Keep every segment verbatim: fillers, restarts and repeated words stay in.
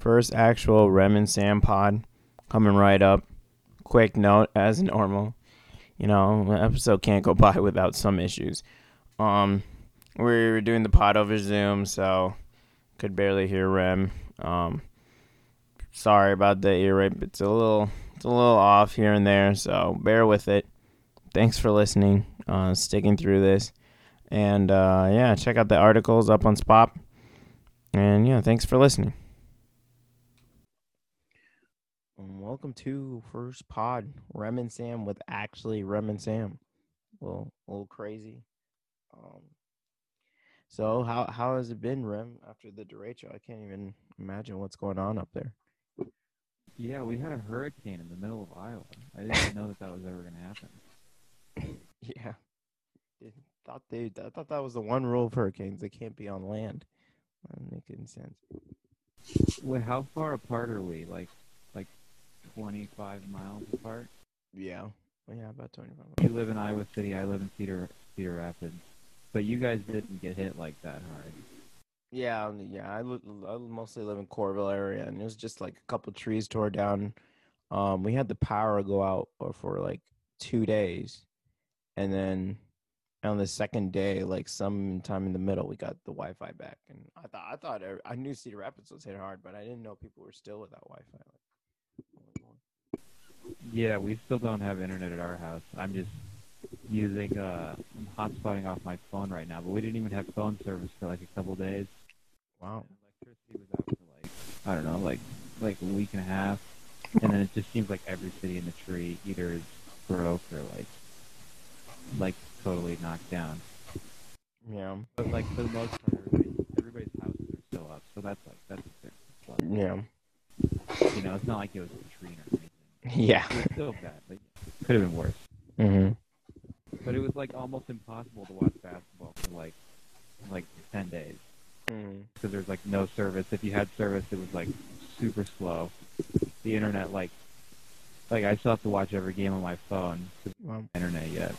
First actual Rem and Sam pod coming right up. Quick note, as normal. You know, an episode can't go by without some issues. Um, we were doing the pod over Zoom, so could barely hear Rem. Um, sorry about the ear rape. It's a little, it's a little off here and there, so bear with it. Thanks for listening, uh, sticking through this, and uh, yeah, check out the articles up on Spop. And yeah, thanks for listening. Welcome to first pod, Rem and Sam with actually Rem and Sam. A little, a little crazy. Um, so how how has it been, Rem, after the derecho? I can't even imagine what's going on up there. Yeah, we had a hurricane in the middle of Iowa. I didn't know that that was ever going to happen. Yeah. I thought, they, I thought that was the one rule of hurricanes. They can't be on land. That doesn't make any sense. Wait, how far apart are we? Like, twenty-five miles apart? Yeah. Yeah, about twenty-five miles. You live in Iowa City. I live in Cedar, Cedar Rapids. But you guys didn't get hit like that hard. Yeah. Yeah. I, li- I mostly live in Correville area, and it was just like a couple trees tore down. Um, we had the power go out for like two days. And then on the second day, like sometime in the middle, we got the Wi-Fi back. And I thought, I thought, I knew Cedar Rapids was hit hard, but I didn't know people were still without Wi-Fi. Like, yeah, we still don't have internet at our house. I'm just using, uh, I'm hotspotting off my phone right now, but we didn't even have phone service for like a couple days. Wow. And electricity was out for like, I don't know, like, like a week and a half. And then it just seems like every city in the tree either is broke or like, like totally knocked down. Yeah. But like for the most part, everybody, everybody's houses are still up, so that's like, that's a big plus. Yeah. You know, it's not like it was Katrina or anything. Yeah. It was still bad. Like, it could have been worse. Mm-hmm. But it was, like, almost impossible to watch basketball for, like, like ten days. Because mm-hmm. there was, like, no service. If you had service, it was, like, super slow. The internet, like, like I still have to watch every game on my phone because I don't have internet yet.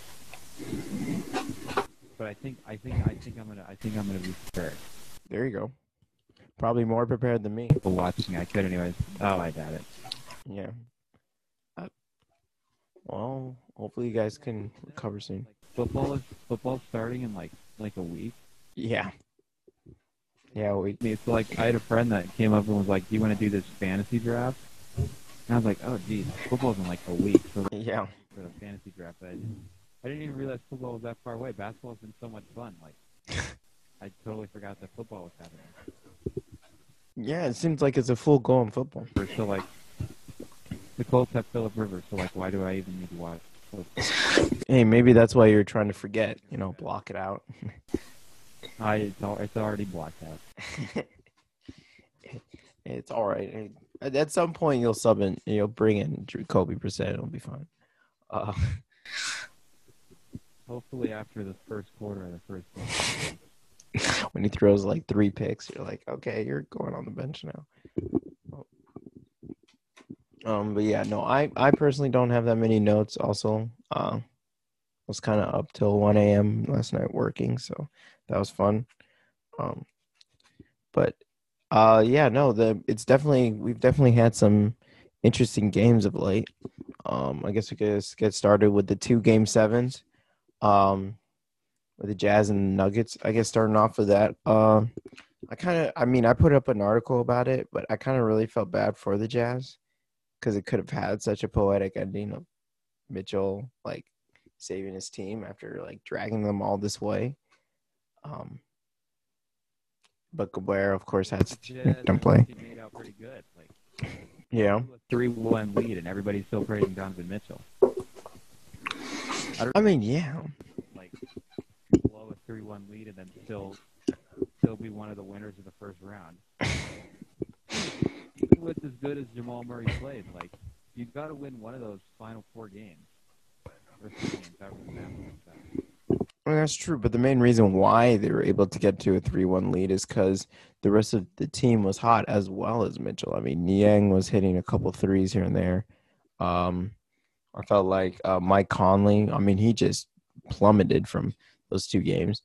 But I think, I think, I think I'm gonna, I think I'm gonna be prepared. There you go. Probably more prepared than me. People watching, I could anyways. Oh, I doubt it. Yeah. Uh, well, hopefully you guys can recover soon. Football is football starting in like like a week. Yeah. Yeah, a week. I mean, it's like I had a friend that came up and was like, "Do you want to do this fantasy draft?" And I was like, "Oh, geez, football's in like a week." So yeah. For the fantasy draft, but I didn't, I didn't even realize football was that far away. Basketball's been so much fun. Like, I totally forgot that football was happening. Yeah, it seems like it's a full goal in football. So, like, the Colts have Phillip Rivers, so, like, why do I even need to watch football? Hey, maybe that's why you're trying to forget, you know, block it out. I, it's, all, it's already blocked out. It's all right. At some point, you'll sub in, you'll bring in Kobe Brissett. It'll be fine. Uh, Hopefully after the first quarter of the first quarter. When he throws like three picks, you're like, okay, you're going on the bench now. Um, but yeah, no, I, I personally don't have that many notes. Also, uh, was kind of up till one a.m. last night working, so that was fun. Um, but uh, yeah, no, the it's definitely we've definitely had some interesting games of late. Um, I guess we could get started with the two game sevens. Um. With the Jazz and the Nuggets, I guess starting off with that, uh, I kind of, I mean, I put up an article about it, but I kind of really felt bad for the Jazz because it could have had such a poetic ending of Mitchell, like, saving his team after, like, dragging them all this way. Um, but Gobert, of course, had to play. Made out pretty good. Like, yeah. three one lead, and everybody's still praising Donovan Mitchell. I, don't I mean, yeah. three one lead and then still still be one of the winners of the first round. Even with as good as Jamal Murray played, like, you've got to win one of those final four games. Or three games, that was that. Well, that's true, but the main reason why they were able to get to a three one lead is because the rest of the team was hot as well as Mitchell. I mean, Niang was hitting a couple threes here and there. Um, I felt like uh, Mike Conley, I mean, he just plummeted from those two games.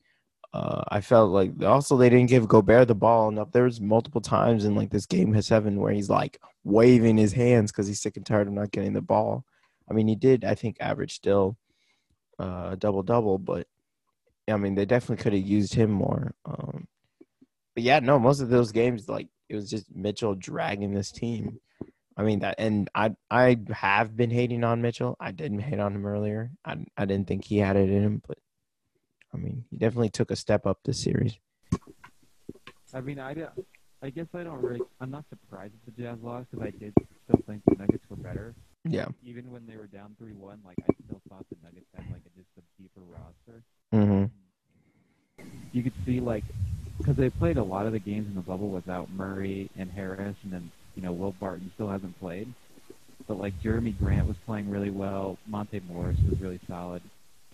Uh, I felt like also they didn't give Gobert the ball enough. There was multiple times in like this game seven where he's like waving his hands because he's sick and tired of not getting the ball. I mean, he did, I think, average still a uh, double-double, but I mean, they definitely could have used him more. Um, but yeah, no, most of those games, like it was just Mitchell dragging this team. I mean, that, and I I have been hating on Mitchell. I didn't hate on him earlier. I I didn't think he had it in him, but I mean, he definitely took a step up this series. I mean, I, I guess I don't really – I'm not surprised that the Jazz lost because I did still think the Nuggets were better. Yeah. Even when they were down three one, like, I still thought the Nuggets had, like, a, just a deeper roster. Mm-hmm. You could see, like – because they played a lot of the games in the bubble without Murray and Harris, and then, you know, Will Barton still hasn't played. But, like, Jeremy Grant was playing really well. Monte Morris was really solid.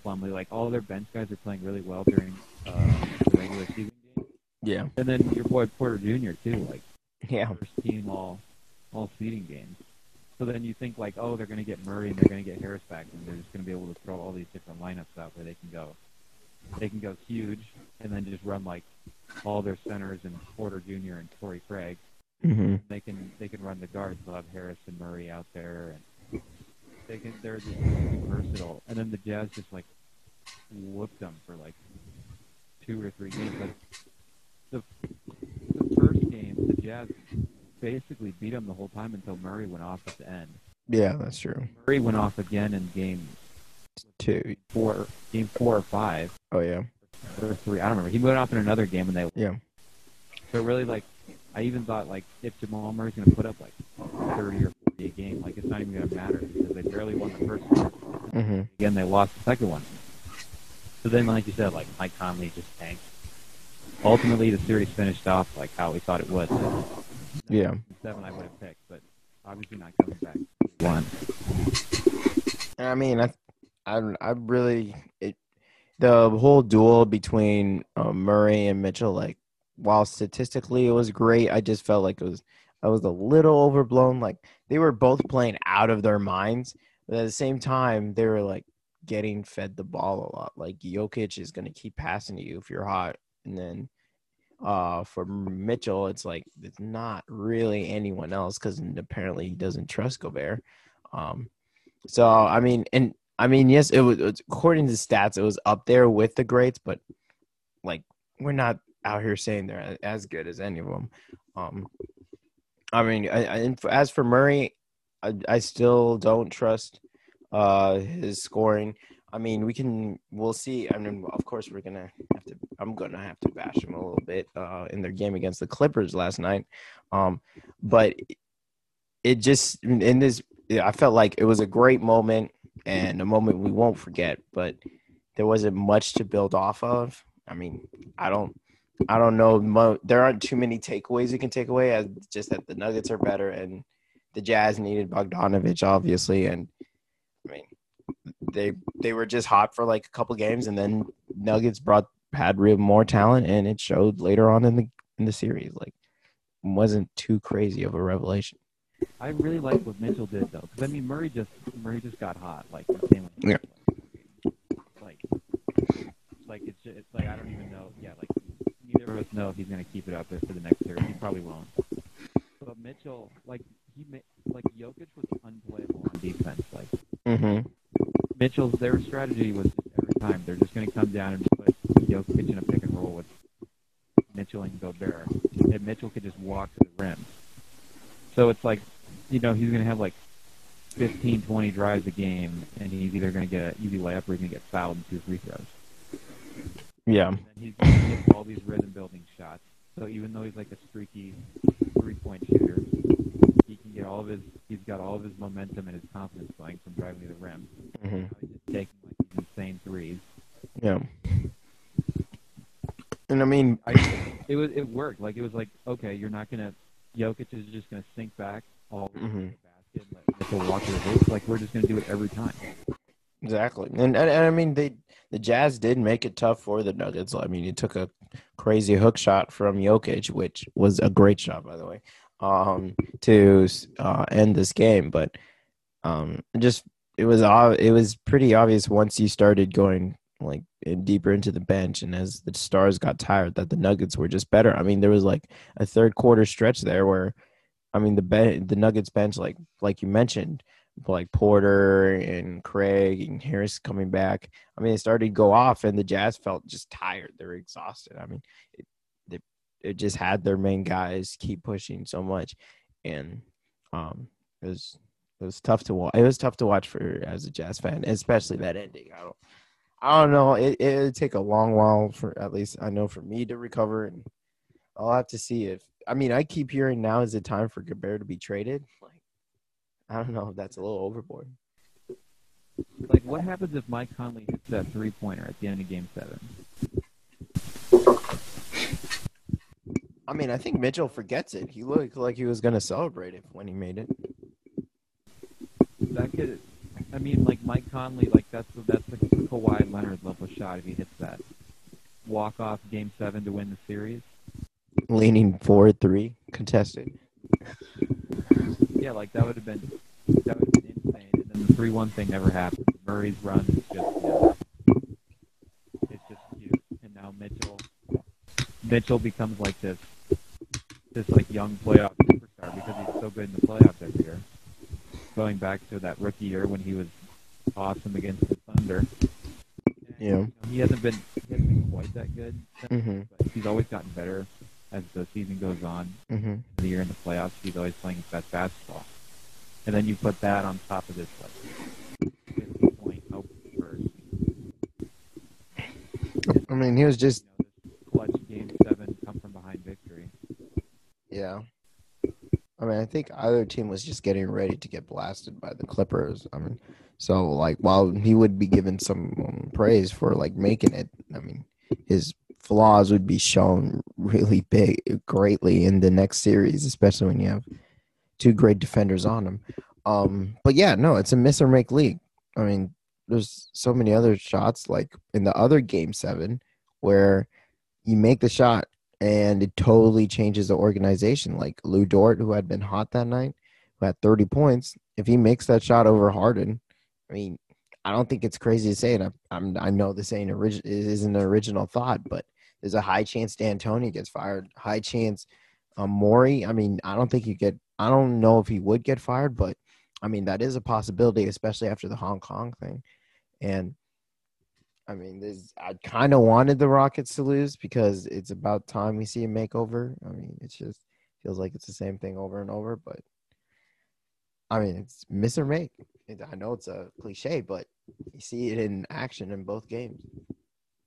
Plumlee, like all their bench guys are playing really well during uh, the regular season game. Yeah, and then your boy Porter Junior too, like yeah, first team all all seeding games. So then you think like, oh, they're going to get Murray and they're going to get Harris back, and they're just going to be able to throw all these different lineups out where they can go, they can go huge, and then just run like all their centers and Porter Junior and Torrey Craig. Mm-hmm. They can they can run the guards. They'll have Harris and Murray out there and. They can, they're just versatile. And then the Jazz just, like, whooped them for, like, two or three games. Like, the, the first game, the Jazz basically beat them the whole time until Murray went off at the end. Yeah, that's true. Murray went off again in game two, four, game four or five. Oh, yeah. Or three, I don't remember. He went off in another game, and they yeah. So, really, like, I even thought, like, if Jamal Murray's going to put up, like, thirty or forty a game, like, it's not even going to matter because they barely won the first one. Mm-hmm. Again, they lost the second one. So then, like you said, like, Mike Conley just tanked. Ultimately, the series finished off, like, how we thought it would. So, yeah. Seven I would have picked, but obviously not coming back. One. I mean, I, I, I really it, – the whole duel between uh, Murray and Mitchell, like, while statistically it was great, I just felt like it was I was a little overblown. Like they were both playing out of their minds, but at the same time, they were like getting fed the ball a lot. Like Jokic is going to keep passing to you if you're hot, and then uh, for Mitchell, it's like it's not really anyone else because apparently he doesn't trust Gobert. Um, so I mean, and I mean, yes, it was according to stats, it was up there with the greats, but like we're not out here saying they're as good as any of them. Um, I mean, I, I, as for Murray, I, I still don't trust uh, his scoring. I mean, we can – we'll see. I mean, of course, we're going to have to – I'm going to have to bash him a little bit uh, in their game against the Clippers last night. Um, but it just – in this – I felt like it was a great moment and a moment we won't forget, but there wasn't much to build off of. I mean, I don't – I don't know. There aren't too many takeaways you can take away. As just that the Nuggets are better and the Jazz needed Bogdanovich, obviously. And I mean, they they were just hot for like a couple games, and then Nuggets brought had real more talent, and it showed later on in the in the series. Like, it wasn't too crazy of a revelation. I really like what Mitchell did though, because I mean, Murray just Murray just got hot. Like, yeah. Like, like it's just, it's like I don't even know. Yeah, like. Neither of us know if he's going to keep it up there for the next series. He probably won't. But Mitchell, like he, like Jokic was unplayable on defense. Like mm-hmm. Mitchell's their strategy was just every time they're just going to come down and put Jokic in a pick and roll with Mitchell and Gobert, and Mitchell could just walk to the rim. So it's like, you know, he's going to have like fifteen, twenty drives a game, and he's either going to get an easy layup or he's going to get fouled and two free throws. Yeah. And then he's going to get all these rhythm-building shots. So even though he's like a streaky three-point shooter, he can get all of his. He's got all of his momentum and his confidence going from driving to the rim. Mm-hmm. Now he's just taking like these insane threes. Yeah. And I mean, I, it was it worked. Like it was like, okay, you're not gonna. Jokic is just gonna sink back all the way mm-hmm. to the basket, and let Mitchell walk to the hoop. Like we're just gonna do it every time. Exactly, and, and and I mean they the Jazz did make it tough for the Nuggets. I mean, it took a crazy hook shot from Jokic, which was a great shot, by the way, um, to uh, end this game. But um, just it was it was pretty obvious once you started going like deeper into the bench, and as the stars got tired, that the Nuggets were just better. I mean, there was like a third quarter stretch there where, I mean, the ben- the Nuggets bench, like like you mentioned, like Porter and Craig and Harris coming back. I mean, they started to go off, and the Jazz felt just tired. They were exhausted. I mean, it, they it just had their main guys keep pushing so much, and um, it was it was tough to watch. It was tough to watch for as a Jazz fan, especially that ending. I don't. I don't know. It it'd take a long while for, at least I know, for me to recover, and I'll have to see if. I mean, I keep hearing now is the time for Gobert to be traded. Like, I don't know if that's a little overboard. Like, what happens if Mike Conley hits that three pointer at the end of Game Seven? I mean, I think Mitchell forgets it. He looked like he was going to celebrate it when he made it. That could. I mean, like Mike Conley, like that's that's the Kawhi Leonard level shot if he hits that walk off Game Seven to win the series. Leaning forward three contested. Yeah, like that would have been that would have been insane. And then the three one thing never happened. Murray's run is just you know, it's just cute. And now Mitchell Mitchell becomes like this this like young playoff superstar because he's so good in the playoffs every year. Going back to that rookie year when he was awesome against the Thunder. And, yeah, you know, he hasn't been he hasn't been quite that good. Since, mm-hmm. But he's always gotten better as the season goes on. Mm-hmm. The year in the playoffs, he's always playing his best basketball. And then you put that on top of this like fifty point outburst. I mean, he was just you know, clutch Game Seven, come from behind victory. Yeah. I mean, I think either team was just getting ready to get blasted by the Clippers. I mean, so, like, while he would be given some um, praise for, like, making it, I mean, his flaws would be shown really big, greatly in the next series, especially when you have two great defenders on him. Um, but, yeah, no, it's a miss-or-make league. I mean, there's so many other shots, like, in the other Game seven where you make the shot, and it totally changes the organization. Like Lou Dort, who had been hot that night, who had thirty points, if he makes that shot over Harden, I mean, I don't think it's crazy to say it. I, I'm, I know this ain't origi- isn't an original thought, but there's a high chance D'Antoni gets fired. High chance um, Morey. I mean, I don't think you get – I don't know if he would get fired, but, I mean, that is a possibility, especially after the Hong Kong thing. And – I mean, this, I kind of wanted the Rockets to lose because it's about time we see a makeover. I mean, it just feels like it's the same thing over and over. But, I mean, it's miss or make. I know it's a cliche, but you see it in action in both games.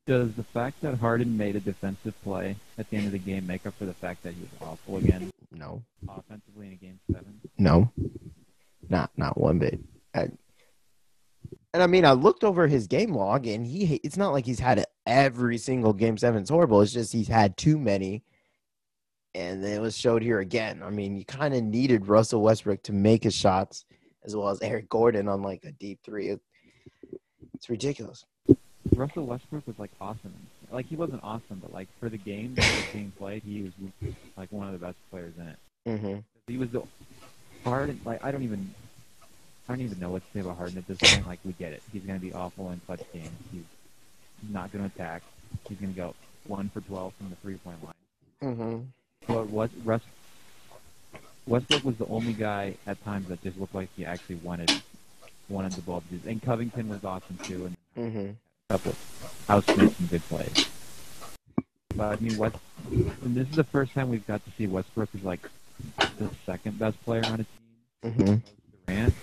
Does the fact that Harden made a defensive play at the end of the game make up for the fact that he was awful again? No. Offensively in a Game seven? No. Not not one bit. I, And, I mean, I looked over his game log, and he it's not like he's had a, every single Game seven. It's horrible. It's just he's had too many, and it was showed here again. I mean, you kind of needed Russell Westbrook to make his shots as well as Eric Gordon on, like, a deep three. It, it's ridiculous. Russell Westbrook was, like, awesome. Like, he wasn't awesome, but, like, for the game that was being played, he was, like, one of the best players in it. Mm-hmm. He was the hard – like, I don't even – I don't even know what to say about Harden at this point. Like, we get it. He's going to be awful in clutch games. He's not going to attack. He's going to go one for twelve from the three-point line. Mm-hmm. But what Russ, Westbrook was the only guy at times that just looked like he actually wanted wanted the ball to do. And Covington was awesome, too. And mm-hmm. a couple housemates and good plays. But, I mean, West, and this is the first time we've got to see Westbrook is, like, the second-best player on a team. Mm-hmm. Durant,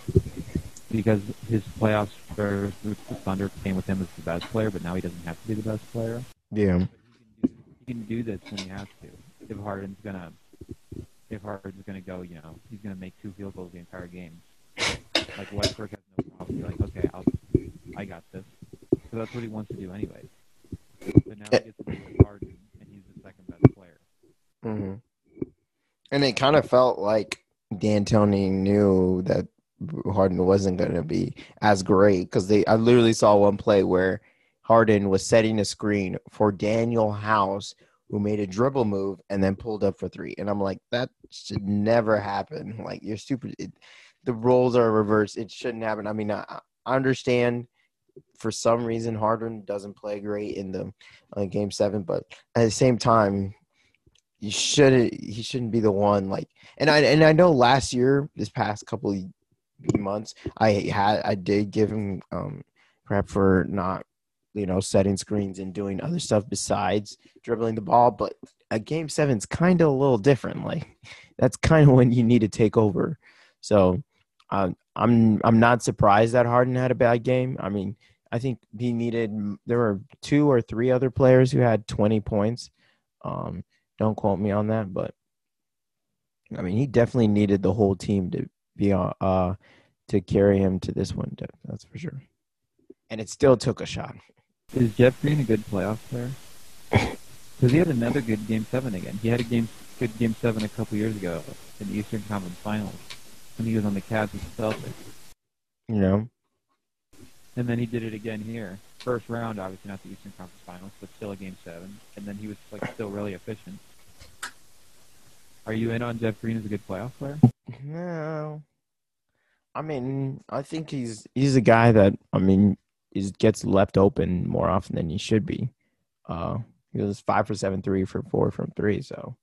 because his playoffs for the Thunder came with him as the best player, but now he doesn't have to be the best player. Yeah, he can, do, he can do this when he has to. If Harden's gonna, if Harden's gonna go, you know, he's gonna make two field goals the entire game. Like Westbrook has no problem. He's like, okay, I'll, I got this. So that's what he wants to do anyway. But now he gets to play with Harden, and he's the second best player. Mm-hmm. And it kind of felt like D'Antoni knew that Harden wasn't going to be as great because they. I literally saw one play where Harden was setting a screen for Daniel House, who made a dribble move and then pulled up for three. And I'm like, that should never happen. Like, you're super. It, the roles are reversed. It shouldn't happen. I mean, I, I understand for some reason Harden doesn't play great in the uh, game seven, but at the same time, you shouldn't. He shouldn't be the one. Like, and I and I know last year, this past couple of months, I had I did give him um, crap for not, you know, setting screens and doing other stuff besides dribbling the ball. But a game seven's kind of a little different. Like, that's kind of when you need to take over. So um, I'm I'm not surprised that Harden had a bad game. I mean, I think he needed – there were two or three other players who had twenty points. Um, don't quote me on that. But, I mean, he definitely needed the whole team to be uh, to carry him to this one, that's for sure. And it still took a shot. Is Jeff Green a good playoff player? Because he had another good Game seven again. He had a game good Game seven a couple years ago in the Eastern Conference Finals when he was on the Cavs with the Celtics. You know. And then he did it again here. First round, obviously not the Eastern Conference Finals, but still a Game seven. And then he was like still really efficient. Are you in on Jeff Green as a good playoff player? No. I mean, I think he's he's a guy that, I mean, is gets left open more often than he should be. Uh, he was five for seven, three for four from three. So,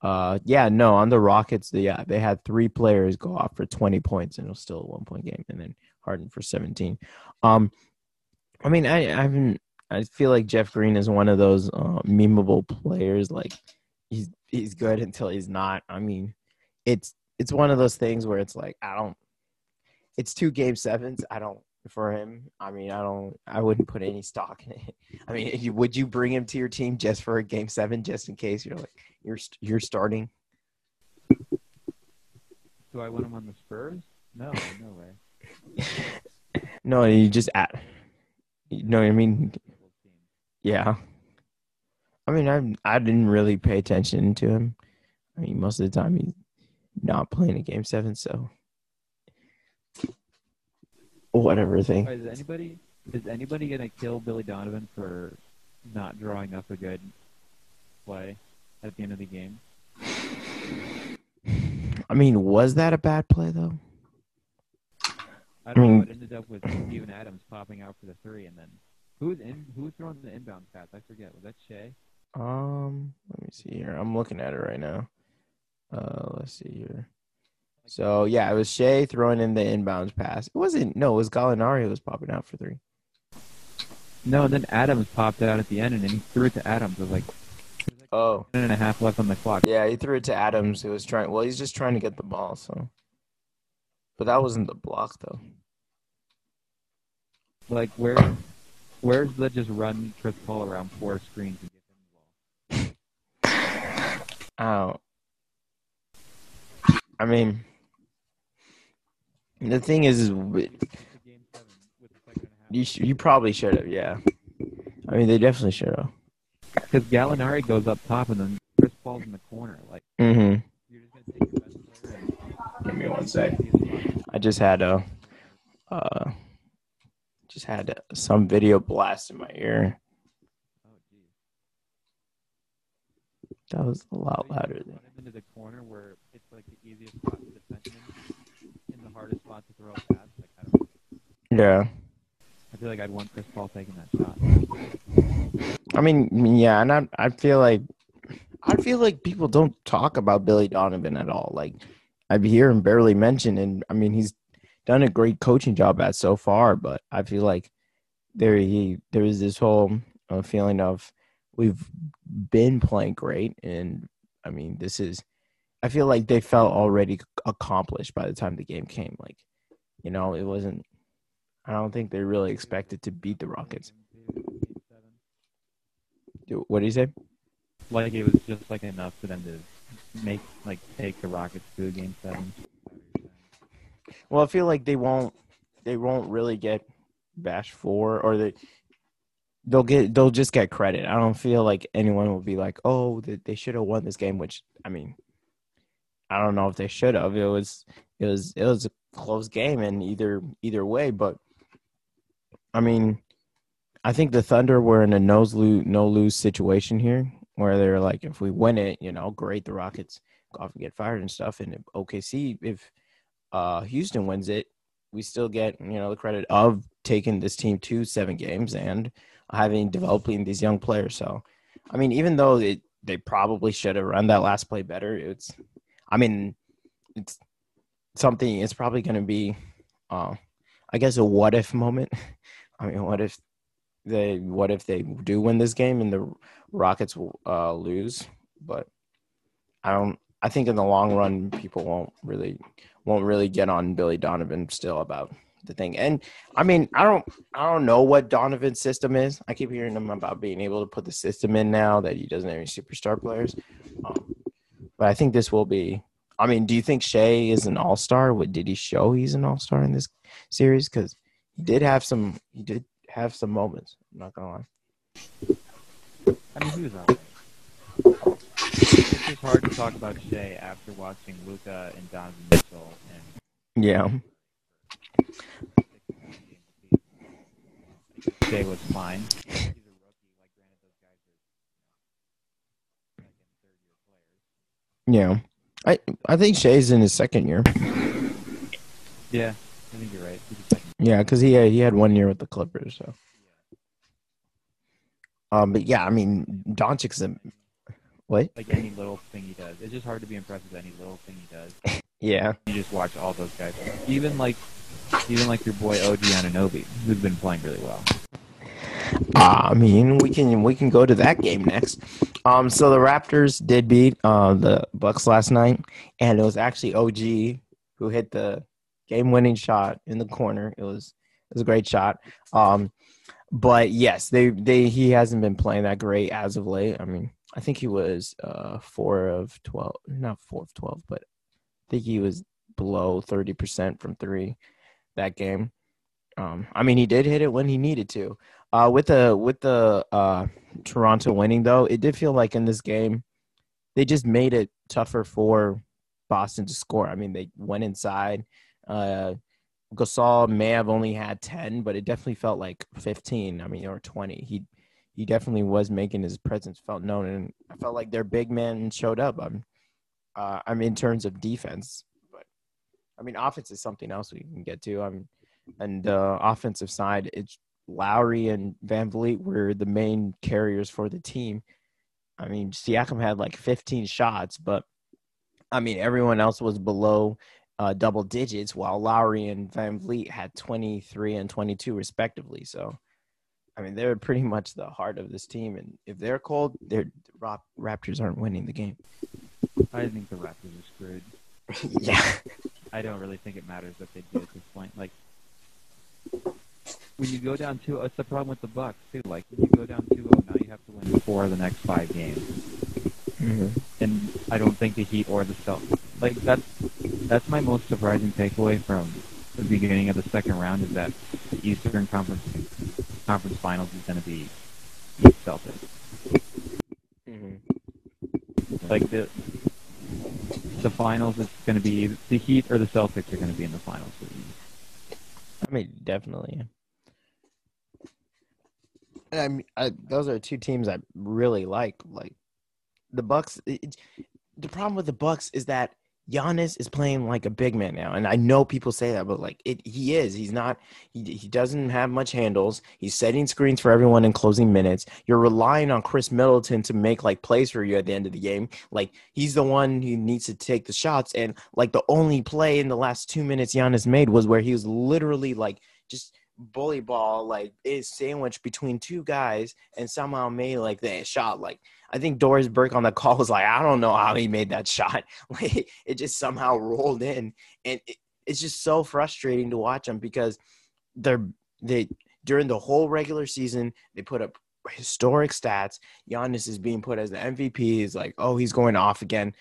uh, yeah, no, on the Rockets, they, yeah, they had three players go off for twenty points, and it was still a one-point game, and then Harden for seventeen. Um, I mean, I I, haven't, I feel like Jeff Green is one of those uh, memeable players. Like, he's he's good until he's not. I mean, it's it's one of those things where it's like, I don't – it's two game sevens. I don't. For him, I mean, I don't, I wouldn't put any stock in it. I mean, would you bring him to your team just for a game seven, just in case you're like, you're you're starting? Do I want him on the Spurs? No, no way. No, you just at, you know what I mean? Yeah. I mean, I I didn't really pay attention to him. I mean, most of the time he's not playing a game seven, so. Whatever thing. Is anybody is anybody gonna kill Billy Donovan for not drawing up a good play at the end of the game? I mean, was that a bad play though? I don't I mean, know. It ended up with Steven Adams popping out for the three, and then who's in who's throwing the inbound pass? I forget. Was that Shai? Um, let me see here. I'm looking at it right now. Uh, let's see here. So, yeah, it was Shai throwing in the inbounds pass. It wasn't – no, it was Gallinari who was popping out for three. No, and then Adams popped out at the end, and then he threw it to Adams. It was like, like – oh. Minute and a half left on the clock. Yeah, he threw it to Adams. He was trying – well, he's just trying to get the ball, so. But that wasn't the block, though. Like, where, where's the just run Chris Paul around four screens and get him the ball? Ow. I mean – the thing is, is you sh- you probably should have, yeah. I mean, they definitely should have. Because Gallinari goes up top and then Chris Paul's in the corner. Like, mm-hmm. You're just gonna take your best player and- give me one sec. I just had a, uh, just had a, some video blast in my ear. Oh, geez. That was a lot louder than. Into the corner where it's like the easiest spot to defend in the hardest spot to throw a pass. Like, I don't know. Yeah. I feel like I'd want Chris Paul taking that shot. I mean, yeah, and I I feel like I feel like people don't talk about Billy Donovan at all. Like, I hear him barely mentioned, and I mean, he's done a great coaching job at so far, but I feel like there he there is this whole uh, feeling of we've been playing great, and I mean, this is – I feel like they felt already accomplished by the time the game came. Like, you know, it wasn't – I don't think they really expected to beat the Rockets. What did you say? Like, it was just, like, enough for them to make – like, take the Rockets to a game seven. Well, I feel like they won't – they won't really get bashed for or they – They'll get. They'll just get credit. I don't feel like anyone will be like, "Oh, they, they should have won this game." Which, I mean, I don't know if they should have. It was, it was, it was a close game, and either either way. But I mean, I think the Thunder were in a no lose no lose situation here, where they're like, if we win it, you know, great, the Rockets go off and get fired and stuff. And if O K C, if uh, Houston wins it, we still get, you know, the credit of taken this team to seven games and having developing these young players. So, I mean, even though it, they probably should have run that last play better, it's, I mean, it's something, it's probably going to be, uh, I guess, a what if moment. I mean, what if they, what if they do win this game and the Rockets will uh, lose? But I don't, I think in the long run, people won't really, won't really get on Billy Donovan still about the thing. And I mean, I don't, I don't know what Donovan's system is. I keep hearing him about being able to put the system in now that he doesn't have any superstar players. Um, but I think this will be, I mean, do you think Shai is an all-star? What did he show? He's an all-star in this series? Cause he did have some, he did have some moments. I'm not going to lie. I mean, he was on. It's hard to talk about Shai after watching Luka and Donovan Mitchell. And yeah. Shai was fine. He's a rookie. Like, granted, those guys are second, third year players. Yeah. I I think Shai's in his second year. Yeah, I think you're right. Yeah, because he had, he had one year with the Clippers. So. Yeah. Um, but yeah, I mean, Doncic's a what? Like any little thing he does, it's just hard to be impressed with any little thing he does. Yeah. You just watch all those guys, even like, even like your boy O G Anunoby, who's been playing really well. Uh, I mean, we can we can go to that game next. Um, so the Raptors did beat uh, the Bucks last night, and it was actually O G who hit the game-winning shot in the corner. It was it was a great shot. Um, but yes, they they he hasn't been playing that great as of late. I mean, I think he was uh four of twelve, not four of twelve, but I think he was below thirty percent from three that game. Um, I mean, he did hit it when he needed to. Uh, with the with the uh, Toronto winning, though, it did feel like in this game they just made it tougher for Boston to score. I mean, they went inside. Uh, Gasol may have only had ten, but it definitely felt like fifteen. I mean, or twenty. He he definitely was making his presence felt known, and I felt like their big man showed up. I'm uh, I'm in terms of defense, but I mean, offense is something else we can get to. I mean, and uh, offensive side, it's. Lowry and VanVleet were the main carriers for the team. I mean, Siakam had like fifteen shots, but I mean, everyone else was below uh, double digits, while Lowry and VanVleet had twenty-three and twenty-two respectively. So, I mean, they're pretty much the heart of this team, and if they're cold, the Raptors aren't winning the game. I think the Raptors are screwed. Yeah. I don't really think it matters what they do at this point. Like, when you go down two, it's the problem with the Bucks too. Like, when you go down two oh, now you have to win four of the next five games. Mm-hmm. And I don't think the Heat or the Celtics. Like, that's that's my most surprising takeaway from the beginning of the second round is that the Eastern Conference Conference Finals is going to be Heat Celtics. Mm-hmm. Like the the finals, it's going to be the Heat or the Celtics are going to be in the finals. I mean, definitely. I mean, I, those are two teams I really like. Like the Bucks, it, the problem with the Bucks is that Giannis is playing like a big man now, and I know people say that, but like it, he is. He's not. He, he doesn't have much handles. He's setting screens for everyone and closing minutes. You're relying on Chris Middleton to make like plays for you at the end of the game. Like he's the one who needs to take the shots, and like the only play in the last two minutes Giannis made was where he was literally like just. Bully ball like is sandwiched between two guys and somehow made like that shot. Like I think Doris Burke on the call was like, I don't know how he made that shot. Like it just somehow rolled in, and it, it's just so frustrating to watch them because they're they during the whole regular season they put up historic stats. Giannis is being put as the M V P. Is like, oh, he's going off again.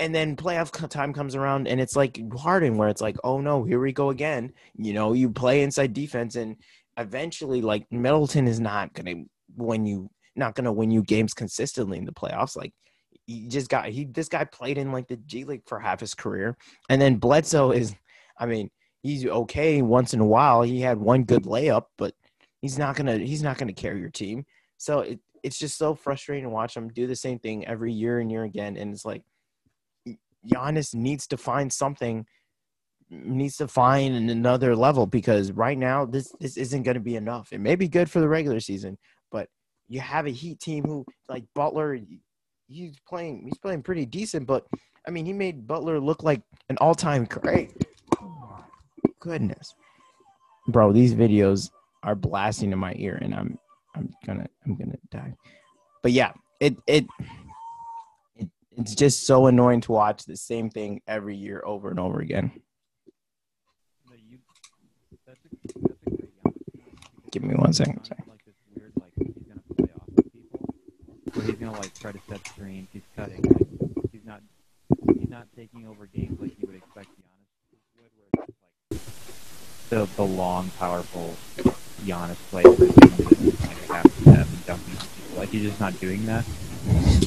And then playoff time comes around, and it's like Harden, where it's like, oh, no, here we go again. You know, you play inside defense, and eventually, like, Middleton is not going to win you not gonna win you games consistently in the playoffs. Like, he just got – he this guy played in, like, the G League for half his career. And then Bledsoe is – I mean, he's okay once in a while. He had one good layup, but he's not going to – he's not going to carry your team. So it, it's just so frustrating to watch him do the same thing every year and year again, and it's like, Giannis needs to find something needs to find another level, because right now this, this isn't going to be enough. It may be good for the regular season, but you have a Heat team who, like Butler, he's playing he's playing pretty decent, but I mean, he made Butler look like an all-time great. Oh, my goodness. Bro, these videos are blasting in my ear, and I'm I'm gonna I'm gonna die. But yeah, it it, it it's just so annoying to watch the same thing every year over and over again. Give me one second. Sorry. Like this weird, like he's gonna play off of people, where he's gonna like try to set screens. He's cutting. Like, he's not. He's not taking over games like you would expect Giannis would, where it's like the the long, powerful Giannis play. Like, like you're just not doing that.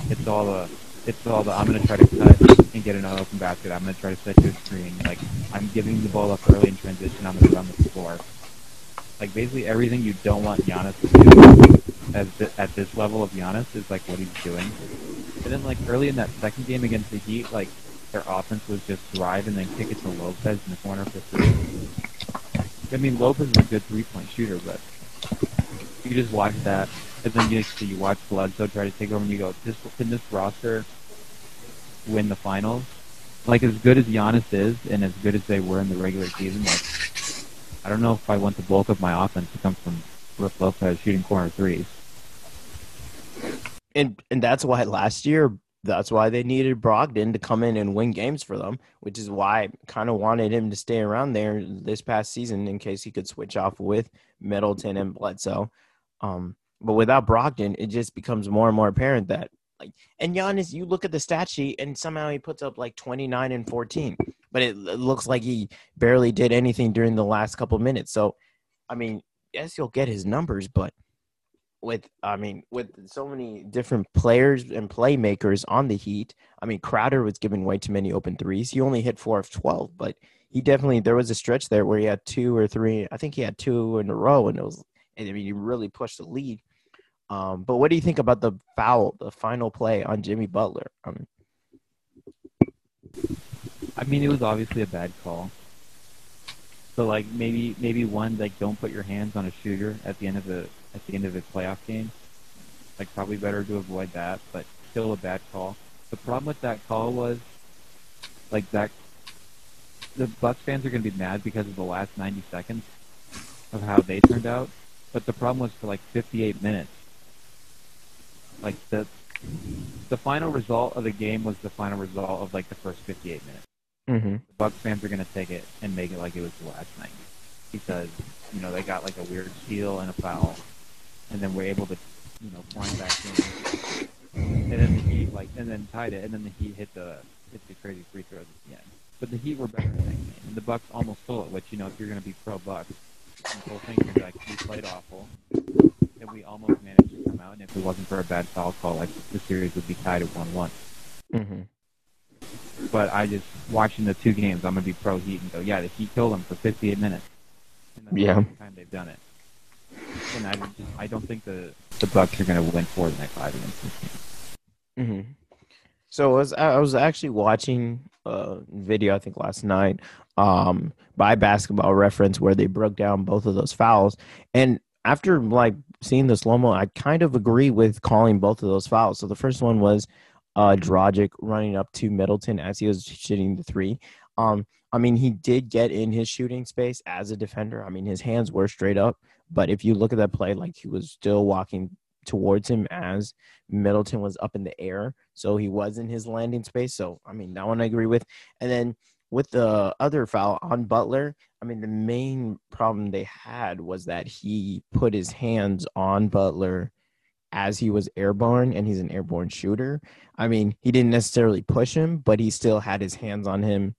It's all the. It's all the. I'm gonna try to cut and get an open basket. I'm gonna try to set your screen. Like I'm giving the ball up early in transition. I'm gonna run the floor. Like, basically everything you don't want Giannis to do at, th- at this level of Giannis is, like, what he's doing. And then, like, early in that second game against the Heat, like, their offense was just drive and then kick it to Lopez in the corner for three. I mean, Lopez is a good three-point shooter, but you just watch that, and then you, so you watch Bledsoe try to take over, and you go, this, can this roster win the finals? Like, as good as Giannis is and as good as they were in the regular season, like, I don't know if I want the bulk of my offense to come from Brook Lopez shooting corner threes. And and that's why last year, that's why they needed Brogdon to come in and win games for them, which is why I kind of wanted him to stay around there this past season in case he could switch off with Middleton and Bledsoe. Um, but without Brogdon, it just becomes more and more apparent that, like, and Giannis, you look at the stat sheet and somehow he puts up like twenty-nine and fourteen. But it looks like he barely did anything during the last couple minutes. So, I mean, yes, he'll get his numbers, but with, I mean, with so many different players and playmakers on the Heat, I mean, Crowder was giving way too many open threes. He only hit four of twelve, but he definitely, there was a stretch there where he had two or three. I think he had two in a row, and it was, I mean, he really pushed the lead. Um, but what do you think about the foul, the final play on Jimmy Butler? I mean, I mean, it was obviously a bad call. So, like, maybe maybe one, like, don't put your hands on a shooter at the end of the at the end of a playoff game. Like, probably better to avoid that, but still a bad call. The problem with that call was, like, that the Bucks fans are going to be mad because of the last ninety seconds of how they turned out. But the problem was for like fifty-eight minutes. Like the the final result of the game was the final result of like the first fifty-eight minutes. Mm-hmm. The Bucks fans are going to take it and make it like it was the last night, because, you know, they got like a weird steal and a foul, and then were able to, you know, climb back in, and then the Heat like and then tied it, and then the Heat hit the hit the crazy free throws at the end. But the Heat were better than that game, and the Bucks almost stole it. Which, you know, if you're going to be pro Bucks, the whole thing is like, we played awful, and we almost managed to come out, and if it wasn't for a bad foul call, like the series would be tied at one-one. Mm-hmm. But I just, watching the two games, I'm going to be pro-Heat and go, yeah, the Heat killed them for fifty-eight minutes. And that's yeah. the time they've done it. And I, just, I don't think the, the Bucks are going to win four the next five against this game. Mm-hmm. So I was, I was actually watching a video, I think last night, um, by Basketball Reference, where they broke down both of those fouls. And after, like, seeing the slow-mo, I kind of agree with calling both of those fouls. So the first one was Uh, Dragic running up to Middleton as he was shooting the three. Um, I mean, he did get in his shooting space as a defender. I mean, his hands were straight up, but if you look at that play, like, he was still walking towards him as Middleton was up in the air, so he was in his landing space. So, I mean, that one I agree with. And then with the other foul on Butler, I mean, the main problem they had was that he put his hands on Butler as he was airborne, and he's an airborne shooter. I mean, he didn't necessarily push him, but he still had his hands on him,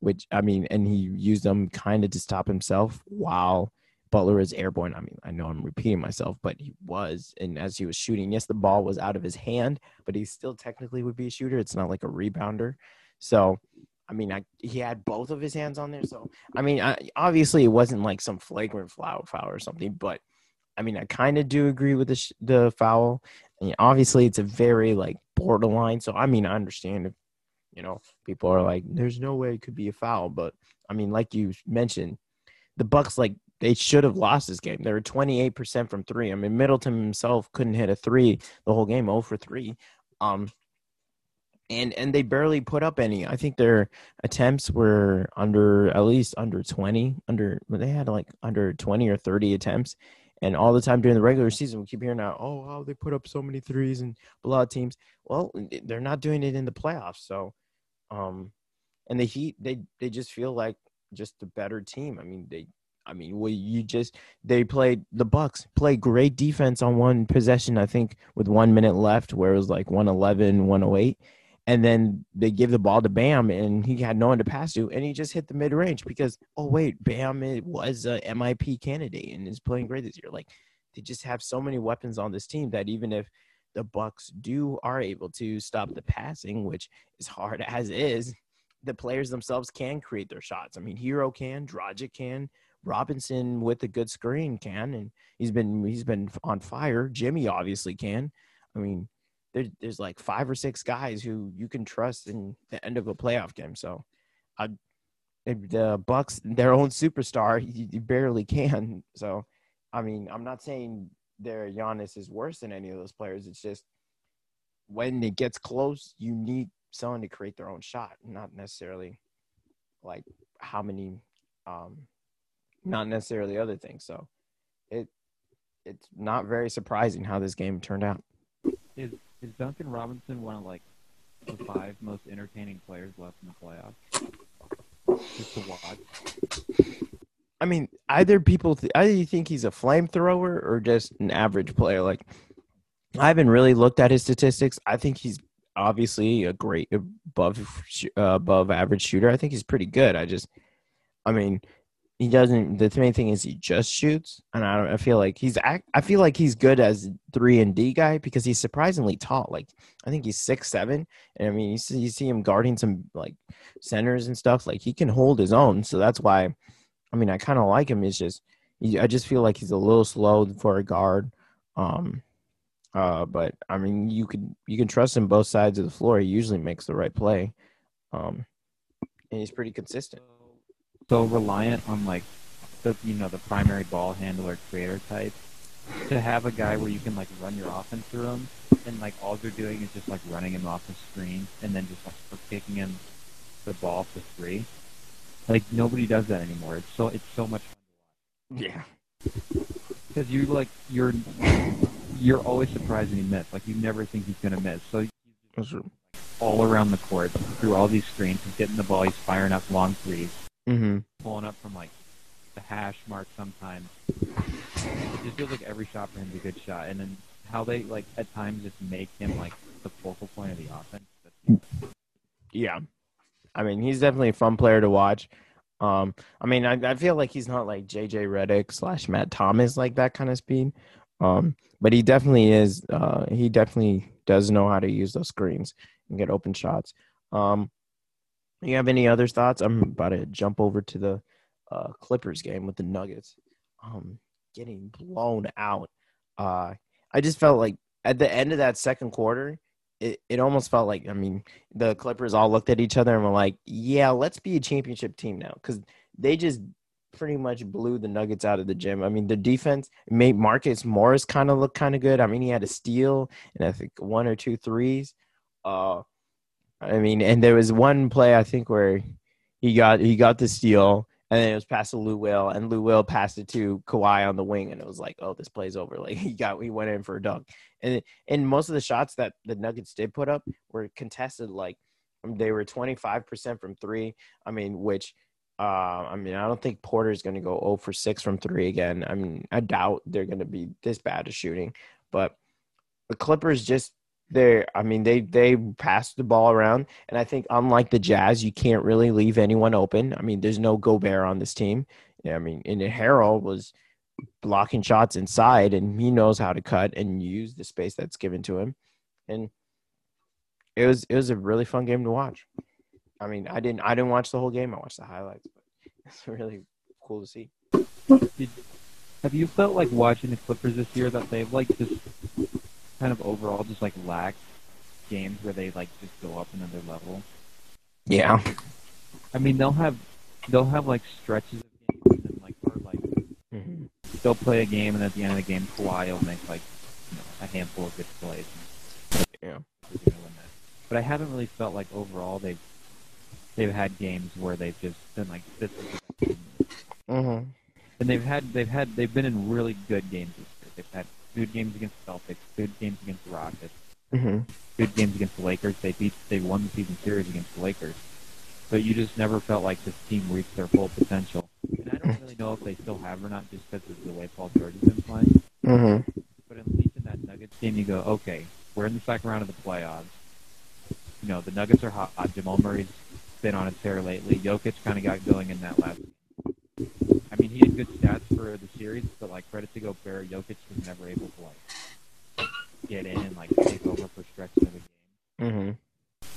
which, I mean, and he used them kind of to stop himself while Butler is airborne. I mean, I know I'm repeating myself, but he was, and as he was shooting, yes, the ball was out of his hand, but he still technically would be a shooter. It's not like a rebounder. So, I mean, I, he had both of his hands on there. So, I mean, I, obviously it wasn't like some flagrant foul or something, but I mean, I kind of do agree with the, sh- the foul. I mean, obviously, it's a very, like, borderline. So, I mean, I understand if You know, people are like, there's no way it could be a foul. But, I mean, like you mentioned, the Bucks, like, they should have lost this game. They were twenty-eight percent from three. I mean, Middleton himself couldn't hit a three the whole game, zero for three. Um, and and they barely put up any. I think their attempts were under, at least under twenty. Under they had like under twenty or thirty attempts. And all the time during the regular season, we keep hearing now, oh, wow, they put up so many threes and blowout teams. Well, they're not doing it in the playoffs. So, um, and the Heat, they they just feel like just a better team. I mean, they. I mean, well, you just they played the Bucks played great defense on one possession, I think, with one minute left, where it was like one eleven, one oh eight. And then they give the ball to Bam, and he had no one to pass to, and he just hit the mid-range because, oh, wait, Bam was a M I P candidate and is playing great this year. Like, they just have so many weapons on this team that even if the Bucks do are able to stop the passing, which is hard as is, the players themselves can create their shots. I mean, Hero can, Dragic can, Robinson with a good screen can, and he's been he's been on fire. Jimmy obviously can. I mean, There's, there's like five or six guys who you can trust in the end of a playoff game. So I, the Bucks, their own superstar, you, you barely can. So, I mean, I'm not saying their Giannis is worse than any of those players. It's just when it gets close, you need someone to create their own shot, not necessarily like how many, um, not necessarily other things. So it it's not very surprising how this game turned out. Is is Duncan Robinson one of like the five most entertaining players left in the playoffs? Just to watch. I mean, either people th- either you think he's a flamethrower or just an average player. Like, I haven't really looked at his statistics. I think he's obviously a great above uh, above average shooter. I think he's pretty good. I just, I mean, he doesn't. The main thing is he just shoots, and I don't. I feel like he's. I feel like he's good as three and D guy because he's surprisingly tall. Like, I think he's six seven, and I mean, you see, you see him guarding some like centers and stuff. Like, he can hold his own, so that's why. I mean, I kind of like him. It's just, I just feel like he's a little slow for a guard. Um, uh, but I mean, you could you can trust him both sides of the floor. He usually makes the right play, um, and he's pretty consistent. So reliant on like the you know the primary ball handler creator type to have a guy where you can like run your offense through him, and like all they're doing is just like running him off the screen and then just like kicking him the ball for three. Like, nobody does that anymore. It's so it's so much fun to watch. Yeah, because you like you're you're always surprised when he misses. Like, you never think he's gonna miss. So you just, like, all around the court through all these screens, he's getting the ball, he's firing up long threes. Mm-hmm. Pulling up from like the hash mark sometimes. It just feels like every shot for him is a good shot, and then how they like at times just make him like the focal point of the offense. Yeah, I mean, he's definitely a fun player to watch. Um, I mean, I, I feel like he's not like J J Redick slash Matt Thomas, like that kind of speed, um, but he definitely is. Uh, he definitely does know how to use those screens and get open shots. Um, You have any other thoughts? I'm about to jump over to the uh, Clippers game with the Nuggets. Um, getting blown out. Uh, I just felt like at the end of that second quarter, it, it almost felt like, I mean, the Clippers all looked at each other and were like, yeah, let's be a championship team now. Because they just pretty much blew the Nuggets out of the gym. I mean, the defense made Marcus Morris kind of look kind of good. I mean, he had a steal and I think one or two threes. Uh I mean, and there was one play, I think, where he got he got the steal, and then it was passed to Lou Will, and Lou Will passed it to Kawhi on the wing, and it was like, oh, this play's over. Like, he got he went in for a dunk. And and most of the shots that the Nuggets did put up were contested. Like, they were twenty-five percent from three, I mean, which, uh, I mean, I don't think Porter's going to go zero for six from three again. I mean, I doubt they're going to be this bad at shooting. But the Clippers just, They, I mean, they they passed the ball around, and I think unlike the Jazz, you can't really leave anyone open. I mean, there's no Gobert on this team. Yeah, I mean, and Harrell was blocking shots inside, and he knows how to cut and use the space that's given to him. And it was it was a really fun game to watch. I mean, I didn't I didn't watch the whole game. I watched the highlights, but it's really cool to see. Did, have you felt like watching the Clippers this year that they've like just kind of overall just like lack games where they like just go up another level? Yeah. I mean, they'll have they'll have like stretches of games and like or like mm-hmm. they'll play a game, and at the end of the game, Kawhi will make like you know, a handful of good plays. And, yeah. You know, but I haven't really felt like overall they've they've had games where they've just been like this is. Mm-hmm. And they've had they've had they've been in really good games this year. They've had good games against Celtics, good games against the Rockets, mm-hmm. good games against the Lakers. They beat they won the season series against the Lakers. But you just never felt like this team reached their full potential. And I don't really know if they still have or not, just because of the way Paul George has been playing. Mm-hmm. But at least in that Nuggets game, you go, okay, we're in the second round of the playoffs. You know, the Nuggets are hot. Jamal Murray's been on his tear lately. Jokic kind of got going in that last game. I mean, he had good stats for the series, but, like, credit to Gobert, Jokic was never able to, like, get in and, like, take over for stretches of the game. Mm-hmm.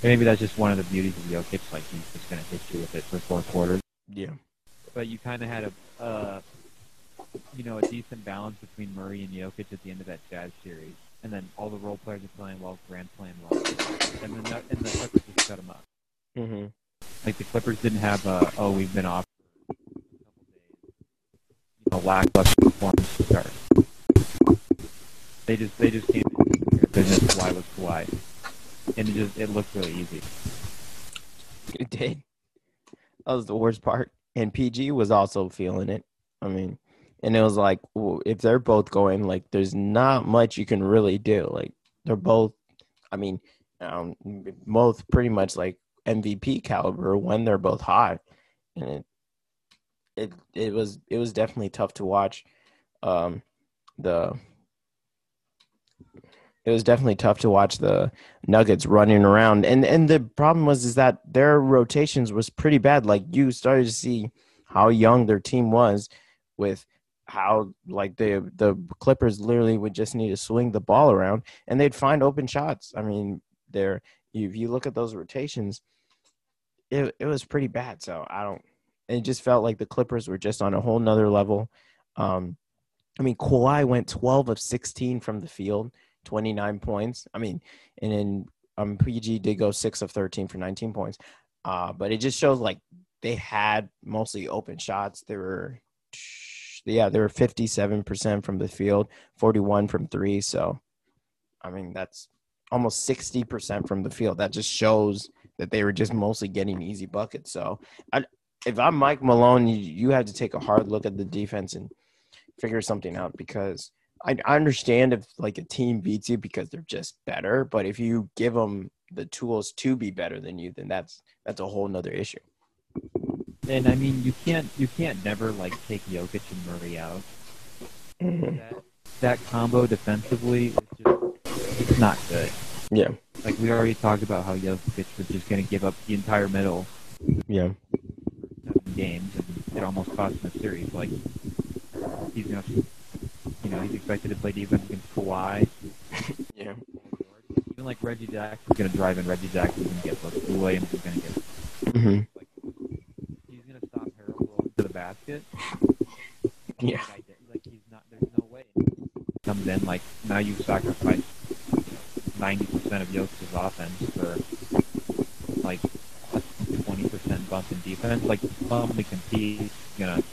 Maybe that's just one of the beauties of Jokic, like he's just going to hit you with it for four quarters. Yeah. But you kind of had a, uh, you know, a decent balance between Murray and Jokic at the end of that Jazz series, and then all the role players are playing well, Grant's playing well, and the and the Clippers just cut them up. Mm-hmm. Like the Clippers didn't have a oh we've been off for a couple days, you know, lackluster performance to start. They just they just came in their business. Kawhi was Kawhi. And it just, it looked really easy. It did. That was the worst part. And P G was also feeling it. I mean, and it was like, ooh, if they're both going, like, there's not much you can really do. Like, they're both, I mean, um, both pretty much like M V P caliber when they're both hot. And it, it, it was, it was definitely tough to watch. Um, the, It was definitely tough to watch the Nuggets running around. And and the problem was is that their rotations was pretty bad. Like, you started to see how young their team was with how, like, the, the Clippers literally would just need to swing the ball around, and they'd find open shots. I mean, they're, if you look at those rotations, it it was pretty bad. So, I don't – it just felt like the Clippers were just on a whole nother level. Um, I mean, Kawhi went twelve of sixteen from the field. twenty-nine points. I mean, and then um, P G did go six of thirteen for nineteen points. Uh, but it just shows, like, they had mostly open shots. They were, yeah, they were fifty-seven percent from the field, forty-one from three. So, I mean, that's almost sixty percent from the field. That just shows that they were just mostly getting easy buckets. So, I, if I'm Mike Malone, you, you have to take a hard look at the defense and figure something out, because – I understand if, like, a team beats you because they're just better, but if you give them the tools to be better than you, then that's that's a whole nother issue. And I mean, you can't you can't never, like, take Jokic and Murray out. Mm-hmm. That, that combo defensively is just it's not good. Yeah. Like, we already talked about how Jokic was just going to give up the entire middle. Yeah. Seven games, and it almost cost him a series. Like, he's going to. You know, he's expected to play defense against Kawhi. Yeah. Even, like, Reggie Jackson's going to drive in. Reggie Jackson's going to get looked. Lou Williams is going to get looked. Mm-hmm. Like, he's going to stop Harold to the basket. Yeah. Like, like, he's not, there's no way. He comes in, like, now you've sacrificed ninety percent of Jokic's offense for, like, a twenty percent bump in defense. Like, he's probably compete. He's going to,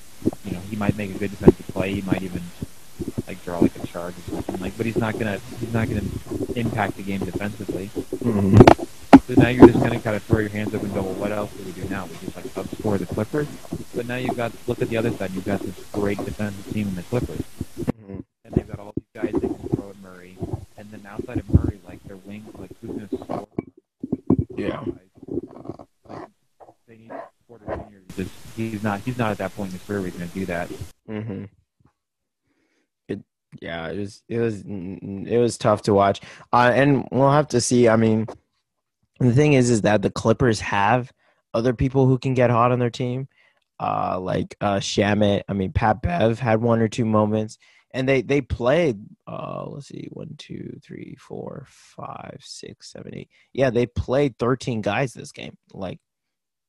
you know, he might make a good defensive play. He might even... like draw like a charge or something, like, but he's not gonna he's not gonna impact the game defensively. Mm-hmm. So now you're just gonna kind of throw your hands up and go, well, what else do we do now? We just like outscore the Clippers. But now you've got look at the other side. You've got this great defensive team in the Clippers, mm-hmm. and they've got all these guys they can throw at Murray, and then outside of Murray, like their wings, like who's gonna score? Yeah, like, they need Porter Junior Just he's not he's not at that point in his career where he's gonna do that. Mm-hmm. Yeah, it was it was it was tough to watch, uh, and we'll have to see. I mean, the thing is, is that the Clippers have other people who can get hot on their team, uh, like uh, Shamit. I mean, Pat Bev had one or two moments, and they they played. Uh, let's see, one, two, three, four, five, six, seven, eight. Yeah, they played thirteen guys this game. Like,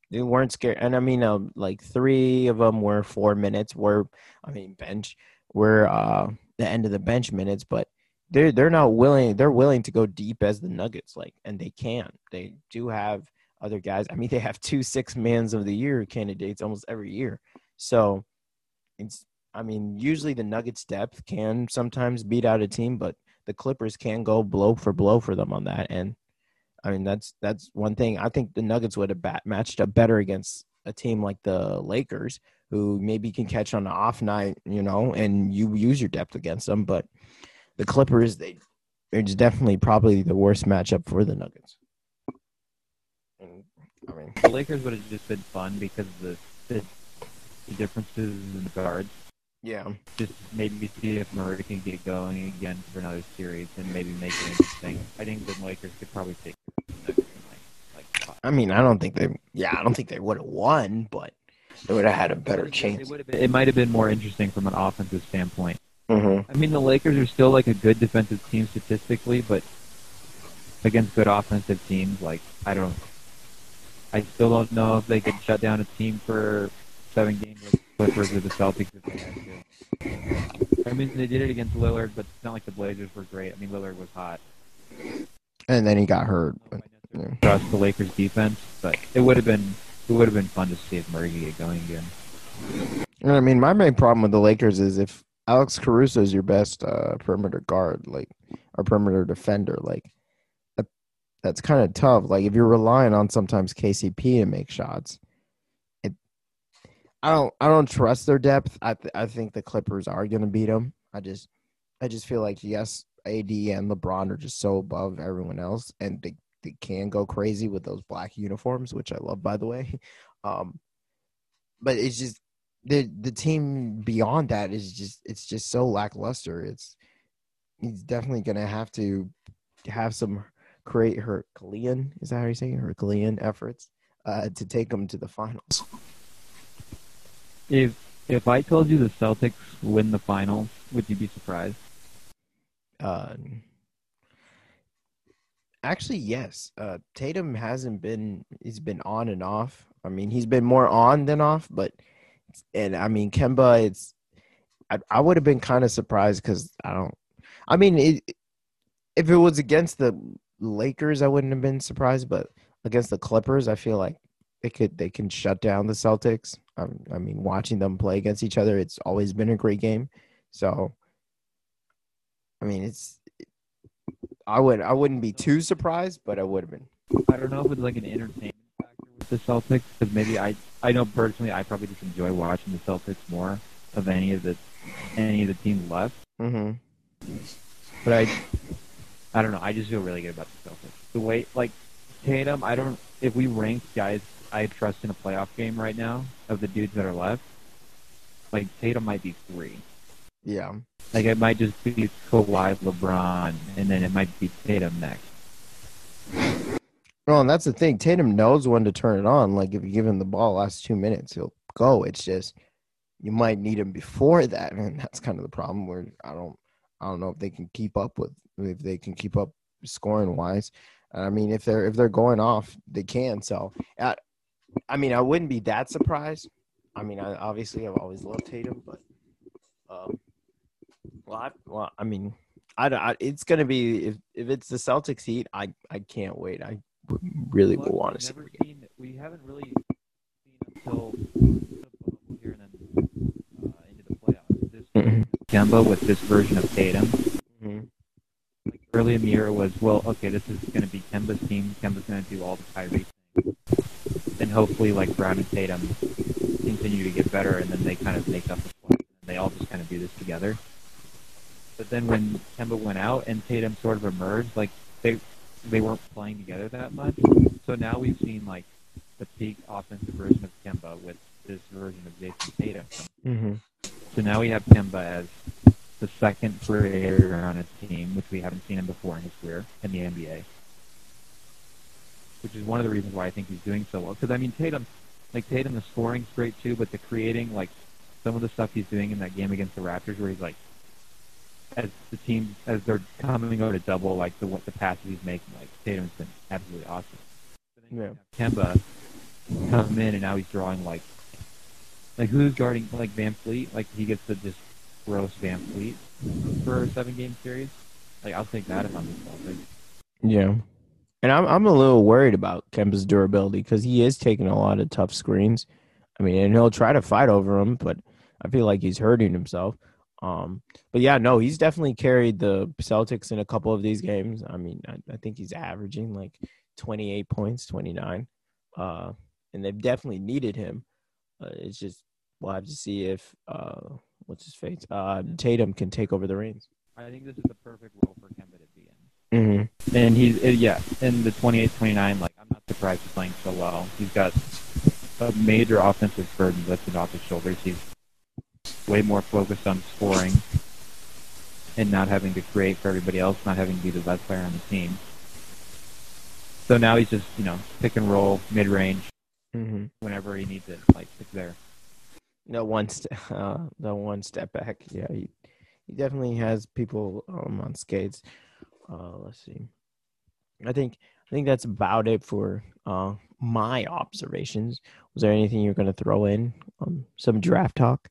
they weren't scared, and I mean, uh, like three of them were four minutes. Were I mean, bench were. Uh, the end of the bench minutes, but they're, they're not willing. They're willing to go deep as the Nuggets, like, and they can. They do have other guys. I mean, they have two six mans of the year candidates almost every year. So it's, I mean, usually the Nuggets depth can sometimes beat out a team, but the Clippers can go blow for blow for them on that. And I mean, that's, that's one thing. I think the Nuggets would have bat- matched up better against a team like the Lakers, who maybe can catch on an off night, you know, and you use your depth against them. But the Clippers, they, they're just definitely probably the worst matchup for the Nuggets. And, I mean, the Lakers would have just been fun because of the, the, the differences in the guards. Yeah. Just maybe see if Murray can get going again for another series and maybe make it interesting. I think the Lakers could probably take it. Like, like I mean, I don't think they – yeah, I don't think they would have won, but they would have had a better chance. It, it might have been more interesting from an offensive standpoint. Mm-hmm. I mean, the Lakers are still like a good defensive team statistically, but against good offensive teams, like, I don't – I still don't know if they could shut down a team for seven games like the Clippers or the Celtics if they had to. I mean, they did it against Lillard, but it's not like the Blazers were great. I mean, Lillard was hot. And then he got hurt. I don't trust the Lakers' defense, but it would have been it would have been fun to see if Murray could get going again. And I mean, my main problem with the Lakers is if Alex Caruso is your best uh, perimeter guard, like, or perimeter defender, like, that, that's kind of tough. Like, if you're relying on sometimes K C P to make shots, I don't. I don't trust their depth. I. Th- I think the Clippers are going to beat them. I just. I just feel like yes, A D and LeBron are just so above everyone else, and they, they can go crazy with those black uniforms, which I love, by the way. Um, but it's just the the team beyond that is just it's just so lackluster. It's he's definitely going to have to have some create Herculean. Is that how you say it? Herculean efforts uh, to take them to the finals. If if I told you the Celtics win the finals, would you be surprised? Uh, actually, yes. Uh, Tatum hasn't been – he's been on and off. I mean, he's been more on than off, but – and, I mean, Kemba, it's – I, I would have been kind of surprised because I don't – I mean, it, if it was against the Lakers, I wouldn't have been surprised, but against the Clippers, I feel like they could they can shut down the Celtics. I mean, watching them play against each other, it's always been a great game. So, I mean, it's I would I wouldn't be too surprised, but I would have been. I don't know if it's like an entertainment factor with the Celtics, because maybe I I know personally I probably just enjoy watching the Celtics more of any of the any of the teams left. Mm-hmm. But I I don't know. I just feel really good about the Celtics. The way like Tatum, I don't. If we rank guys I trust in a playoff game right now of the dudes that are left, like Tatum might be three. Yeah. Like it might just be Kawhi, LeBron, and then it might be Tatum next. Well, and that's the thing. Tatum knows when to turn it on. Like if you give him the ball last two minutes, he'll go. It's just you might need him before that, and that's kind of the problem where I don't I don't know if they can keep up with if they can keep up scoring wise. I mean, if they're if they're going off, they can. So I, I mean, I wouldn't be that surprised. I mean, I obviously I've always loved Tatum, but um, well, I, well, I mean, I, I it's gonna be if, if it's the Celtics Heat, I I can't wait. I really will want to see. Seen, we haven't really seen until here and then uh, into the playoffs. This mm-hmm. Kemba with this version of Tatum. Mm-hmm. Early in the year was, well, okay, this is going to be Kemba's team. Kemba's going to do all the Kyrie things. And hopefully, like, Brown and Tatum continue to get better, and then they kind of make up the play. And they all just kind of do this together. But then when Kemba went out and Tatum sort of emerged, like, they they weren't playing together that much. So now we've seen, like, the peak offensive version of Kemba with this version of Jayson Tatum. Mm-hmm. So now we have Kemba as the second creator on his team, which we haven't seen him before in his career in the N B A, which is one of the reasons why I think he's doing so well. Because I mean, Tatum, like Tatum, the scoring's great too, but the creating, like some of the stuff he's doing in that game against the Raptors, where he's like, as the team as they're coming over to double, like the what the passes he's making, like Tatum's been absolutely awesome. Yeah. Kemba come in and now he's drawing like, like who's guarding like VanVleet? Like he gets to just Gross VanVleet for a seven-game series. Like, I'll take that if I'm the Celtics. Yeah. And I'm I'm a little worried about Kemba's durability because he is taking a lot of tough screens. I mean, and he'll try to fight over him, but I feel like he's hurting himself. Um, but, yeah, no, he's definitely carried the Celtics in a couple of these games. I mean, I, I think he's averaging like twenty-eight points, twenty-nine. Uh, and they've definitely needed him. Uh, it's just we'll have to see if uh, – what's his face? Uh, Tatum can take over the reins. I think this is the perfect role for Kemba to be in. Mm-hmm. And he's – yeah, in the twenty-eight twenty-nine, like, I'm not surprised he's playing so well. He's got a major offensive burden lifted off his shoulders. He's way more focused on scoring and not having to create for everybody else, not having to be the best player on the team. So now he's just, you know, pick and roll, mid-range, mm-hmm. whenever he needs it. Like, it's there. No one, st- uh, no one step back. Yeah, he, he definitely has people um, on skates. Uh, let's see. I think I think that's about it for uh, my observations. Was there anything you're going to throw in? Um, some draft talk?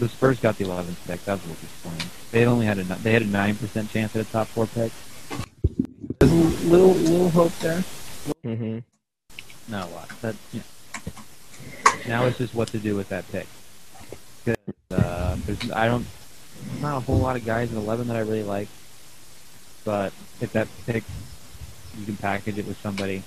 The Spurs got the eleventh pick. That was what was playing. They only had a they had a nine percent chance at a top four pick. There's a little little hope there. Mm-hmm. Not a lot. But yeah. Now it's just what to do with that pick. Uh, there's I don't not a whole lot of guys in eleven that I really like. But if that pick, you can package it with somebody.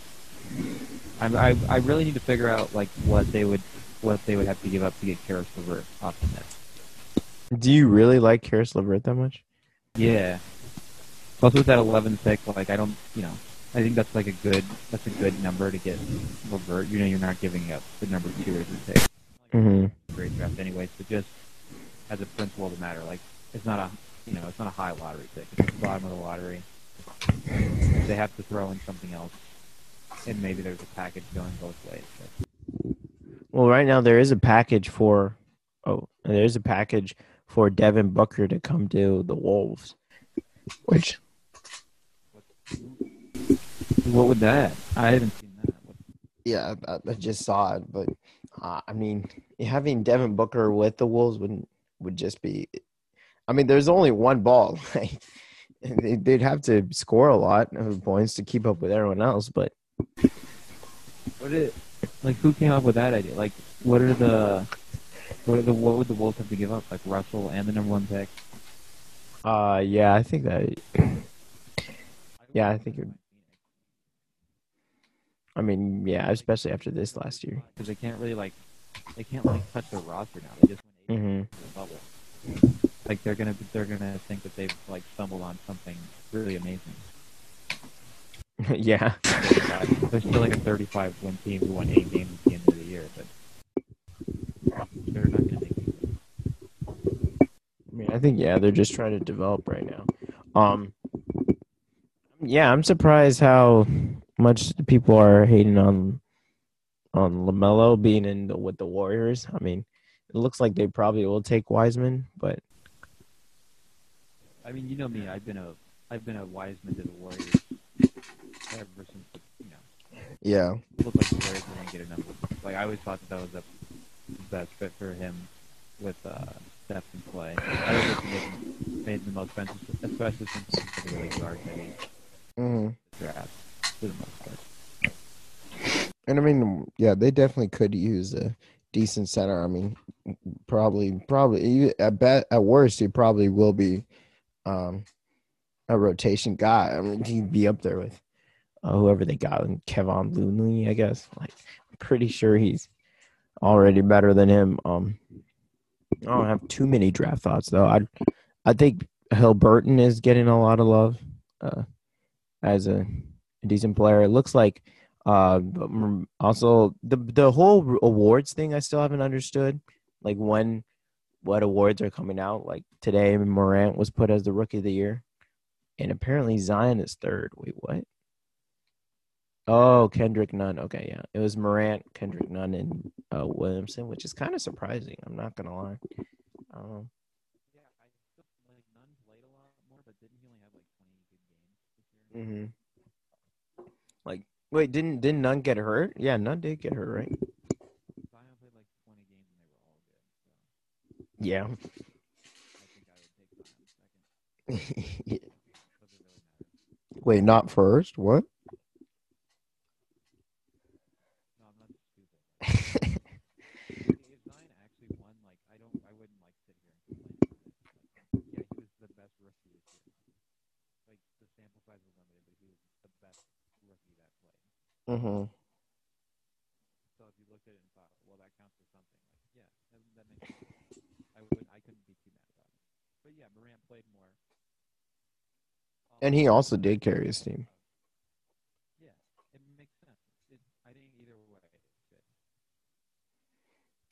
I I, I really need to figure out like what they would. what they would have to give up to get Karis LeVert off the net. Do you really like Karis LeVert that much? Yeah. Plus with that eleven pick, like I don't, you know, I think that's like a good, that's a good number to get LeVert. You know, you're not giving up the number two as a pick. Mm-hmm. Great draft anyways, but just as a principle of the matter, like it's not a, you know, it's not a high lottery pick. It's the bottom of the lottery. They have to throw in something else, and maybe there's a package going both ways. But. Well, right now there is a package for oh, there is a package for Devin Booker to come to the Wolves. Which what would that? I haven't seen that. Yeah, I, I just saw it, but uh, I mean, having Devin Booker with the Wolves would would just be. I mean, there's only one ball. Like, they'd have to score a lot of points to keep up with everyone else, but. What is? Like, who came up with that idea? Like, what are the, what are the, what would the Wolves have to give up? Like Russell and the number one pick. Uh, yeah, I think that. Yeah, I think it. I mean, yeah, especially after this last year. Because they can't really like, they can't like touch their roster now. They just went mm-hmm. into the bubble. Like they're gonna, they're gonna think that they've like stumbled on something really amazing. Yeah. They're still like a thirty-five win team who won eight games at the end of the year, but they're not going to make it. I mean, I think, yeah, they're just trying to develop right now. Um, yeah, I'm surprised how much people are hating on on LaMelo being in the, with the Warriors. I mean, it looks like they probably will take Wiseman, but... I mean, you know me. I've been a, I've been a Wiseman to the Warriors. Ever since, you know, yeah, it looked like the Warriors didn't get enough. Like I always thought that, that was the best fit for him with uh, Steph and Clay. I don't think he made, made the most sense, especially since he's really guard heavy mm-hmm. draft for the most part. And I mean, yeah, they definitely could use a decent center. I mean, probably, probably at bet at worst, he probably will be um, a rotation guy. I mean, he'd be up there with. Uh, whoever they got, and Kevon Looney, I guess. Like, I'm pretty sure he's already better than him. Um, I don't have too many draft thoughts though. I, I think Haliburton is getting a lot of love uh, as a, a decent player. It looks like. Uh, also, the the whole awards thing I still haven't understood. Like when, what awards are coming out? Like today, Morant was put as the Rookie of the Year, and apparently Zion is third. Wait, what? Oh, Kendrick Nunn. Okay, yeah. It was Morant, Kendrick Nunn, and uh, Williamson, which is kind of surprising. I'm not going to lie. Um, yeah, I still like Nunn played a lot more, but didn't he only have like twenty good games this year? Mm-hmm. Like, wait, didn't didn't Nunn get hurt? Yeah, Nunn did get hurt, right? Zion played like twenty games and they were all good. So. Yeah. I think I would take Zion in a second. Yeah. Wait, not first? What? No, I'm not stupid. If Zion actually won, like, I don't, I wouldn't like sit here and complain. Yeah, he was the best rookie this year. Like, the sample size was limited, but he was the best rookie that played. Mm-hmm. So if you looked at it and thought, well, that counts for something. Like, yeah, that, that makes sense. I wouldn't, I couldn't be too mad about it. But yeah, Morant played more. And he also did carry his team. Yeah, it makes sense. It, I think either way.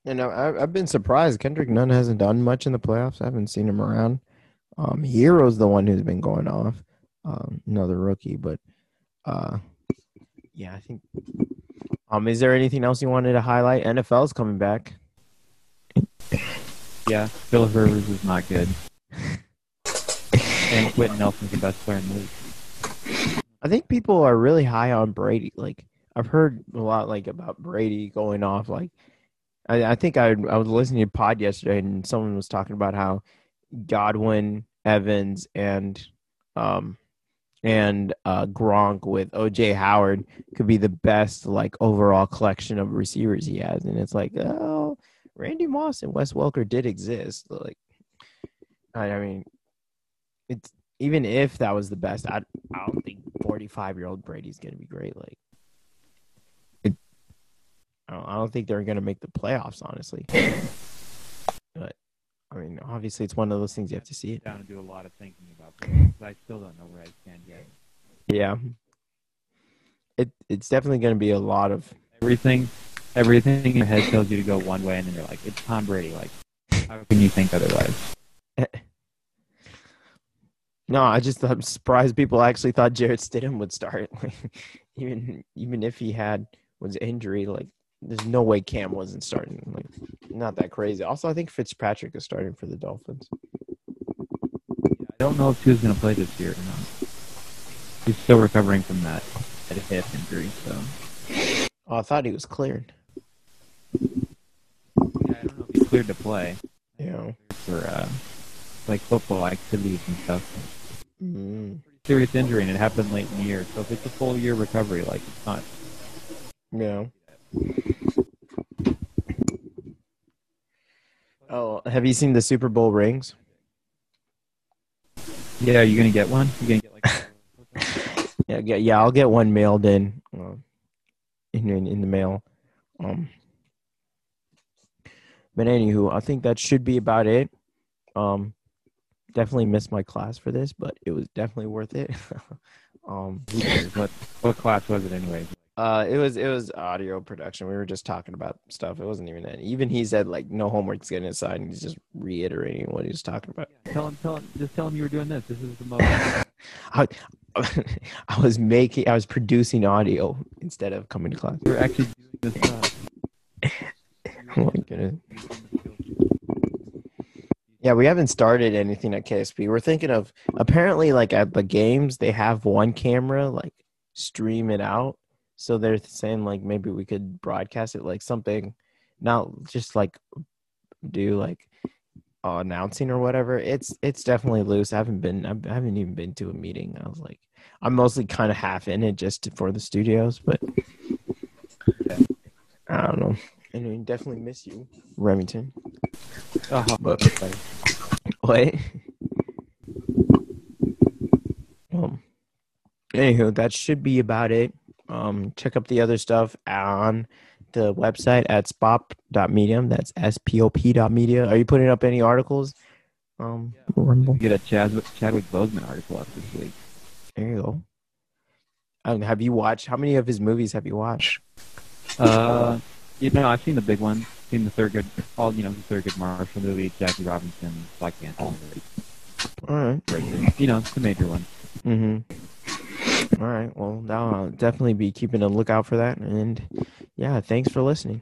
And I, I've been surprised. Kendrick Nunn hasn't done much in the playoffs. I haven't seen him around. Um, Hero's the one who's been going off. Um, another rookie, but uh, yeah, I think. Um, is there anything else you wanted to highlight? N F L's coming back. Yeah, Phillip Rivers is not good. And Quentin Nelson's the best player in the league. I think people are really high on Brady. Like, I've heard a lot, like, about Brady going off. Like, I, I think I I was listening to a pod yesterday, and someone was talking about how Godwin, Evans, and um and uh, Gronk with O J Howard could be the best, like, overall collection of receivers he has. And it's like, oh, Randy Moss and Wes Welker did exist. Like, I, I mean. It's even if that was the best, I, I don't think forty-five-year-old Brady's going to be great. Like, it, I, don't, I don't think they're going to make the playoffs, honestly. But, I mean, obviously, it's one of those things you have to see it. Down and do a lot of thinking about this. I still don't know where I stand yet. Yeah, it it's definitely going to be a lot of everything. Everything in your head tells you to go one way, and then you're like, it's Tom Brady. Like, how can you think otherwise? No, I just thought I'm surprised people actually thought Jarrett Stidham would start. even even if he had was injury, like there's no way Cam wasn't starting. Like, not that crazy. Also, I think Fitzpatrick is starting for the Dolphins. I don't know if he was going to play this year or not. He's still recovering from that hip injury. So, oh, I thought he was cleared. Yeah, I don't know if he's cleared to play. Yeah, for uh, like football activities and stuff. Mm. Serious injury, and it happened late in the year. So if it's a full year recovery, like it's not. Yeah. Oh, have you seen the Super Bowl rings? Yeah, are you gonna get one? You gonna get like? yeah, yeah, yeah. I'll get one mailed in, um, in, in in the mail. Um, but anywho, I think that should be about it. Um. Definitely missed my class for this, but it was definitely worth it. um, what what class was it anyway? Uh, it was it was audio production. We were just talking about stuff. It wasn't even that. Even he said like no homework's getting inside, and he's just reiterating what he was talking about. Yeah, tell him, tell him, just tell him you were doing this. This is the moment. I, I was making, I was producing audio instead of coming to class. You were actually doing this. Uh, oh my goodness. Yeah, we haven't started anything at K S P. We're thinking of apparently like at the games they have one camera like stream it out. So they're saying like maybe we could broadcast it like something, not just like do like uh, announcing or whatever. It's it's definitely loose. I haven't been I haven't even been to a meeting. I was like I'm mostly kind of half in it just for the studios, but I don't know. I mean, definitely miss you, Remington. Uh-huh. But, what? Um, anywho, that should be about it. Um, check up the other stuff on the website at spop dot medium. That's S P O P dot media. Are you putting up any articles? Um, yeah, we get a Chadwick, Chadwick Boseman article up this week. There you go. Um, have you watched? How many of his movies have you watched? Uh, you know, I've seen the big ones. Seen the Thurgood, all you know, the Thurgood Marshall movie, Jackie Robinson, Black Panther. All right, you know, it's the major one. Mm-hmm. All right, well, I'll definitely be keeping a lookout for that, and yeah, thanks for listening.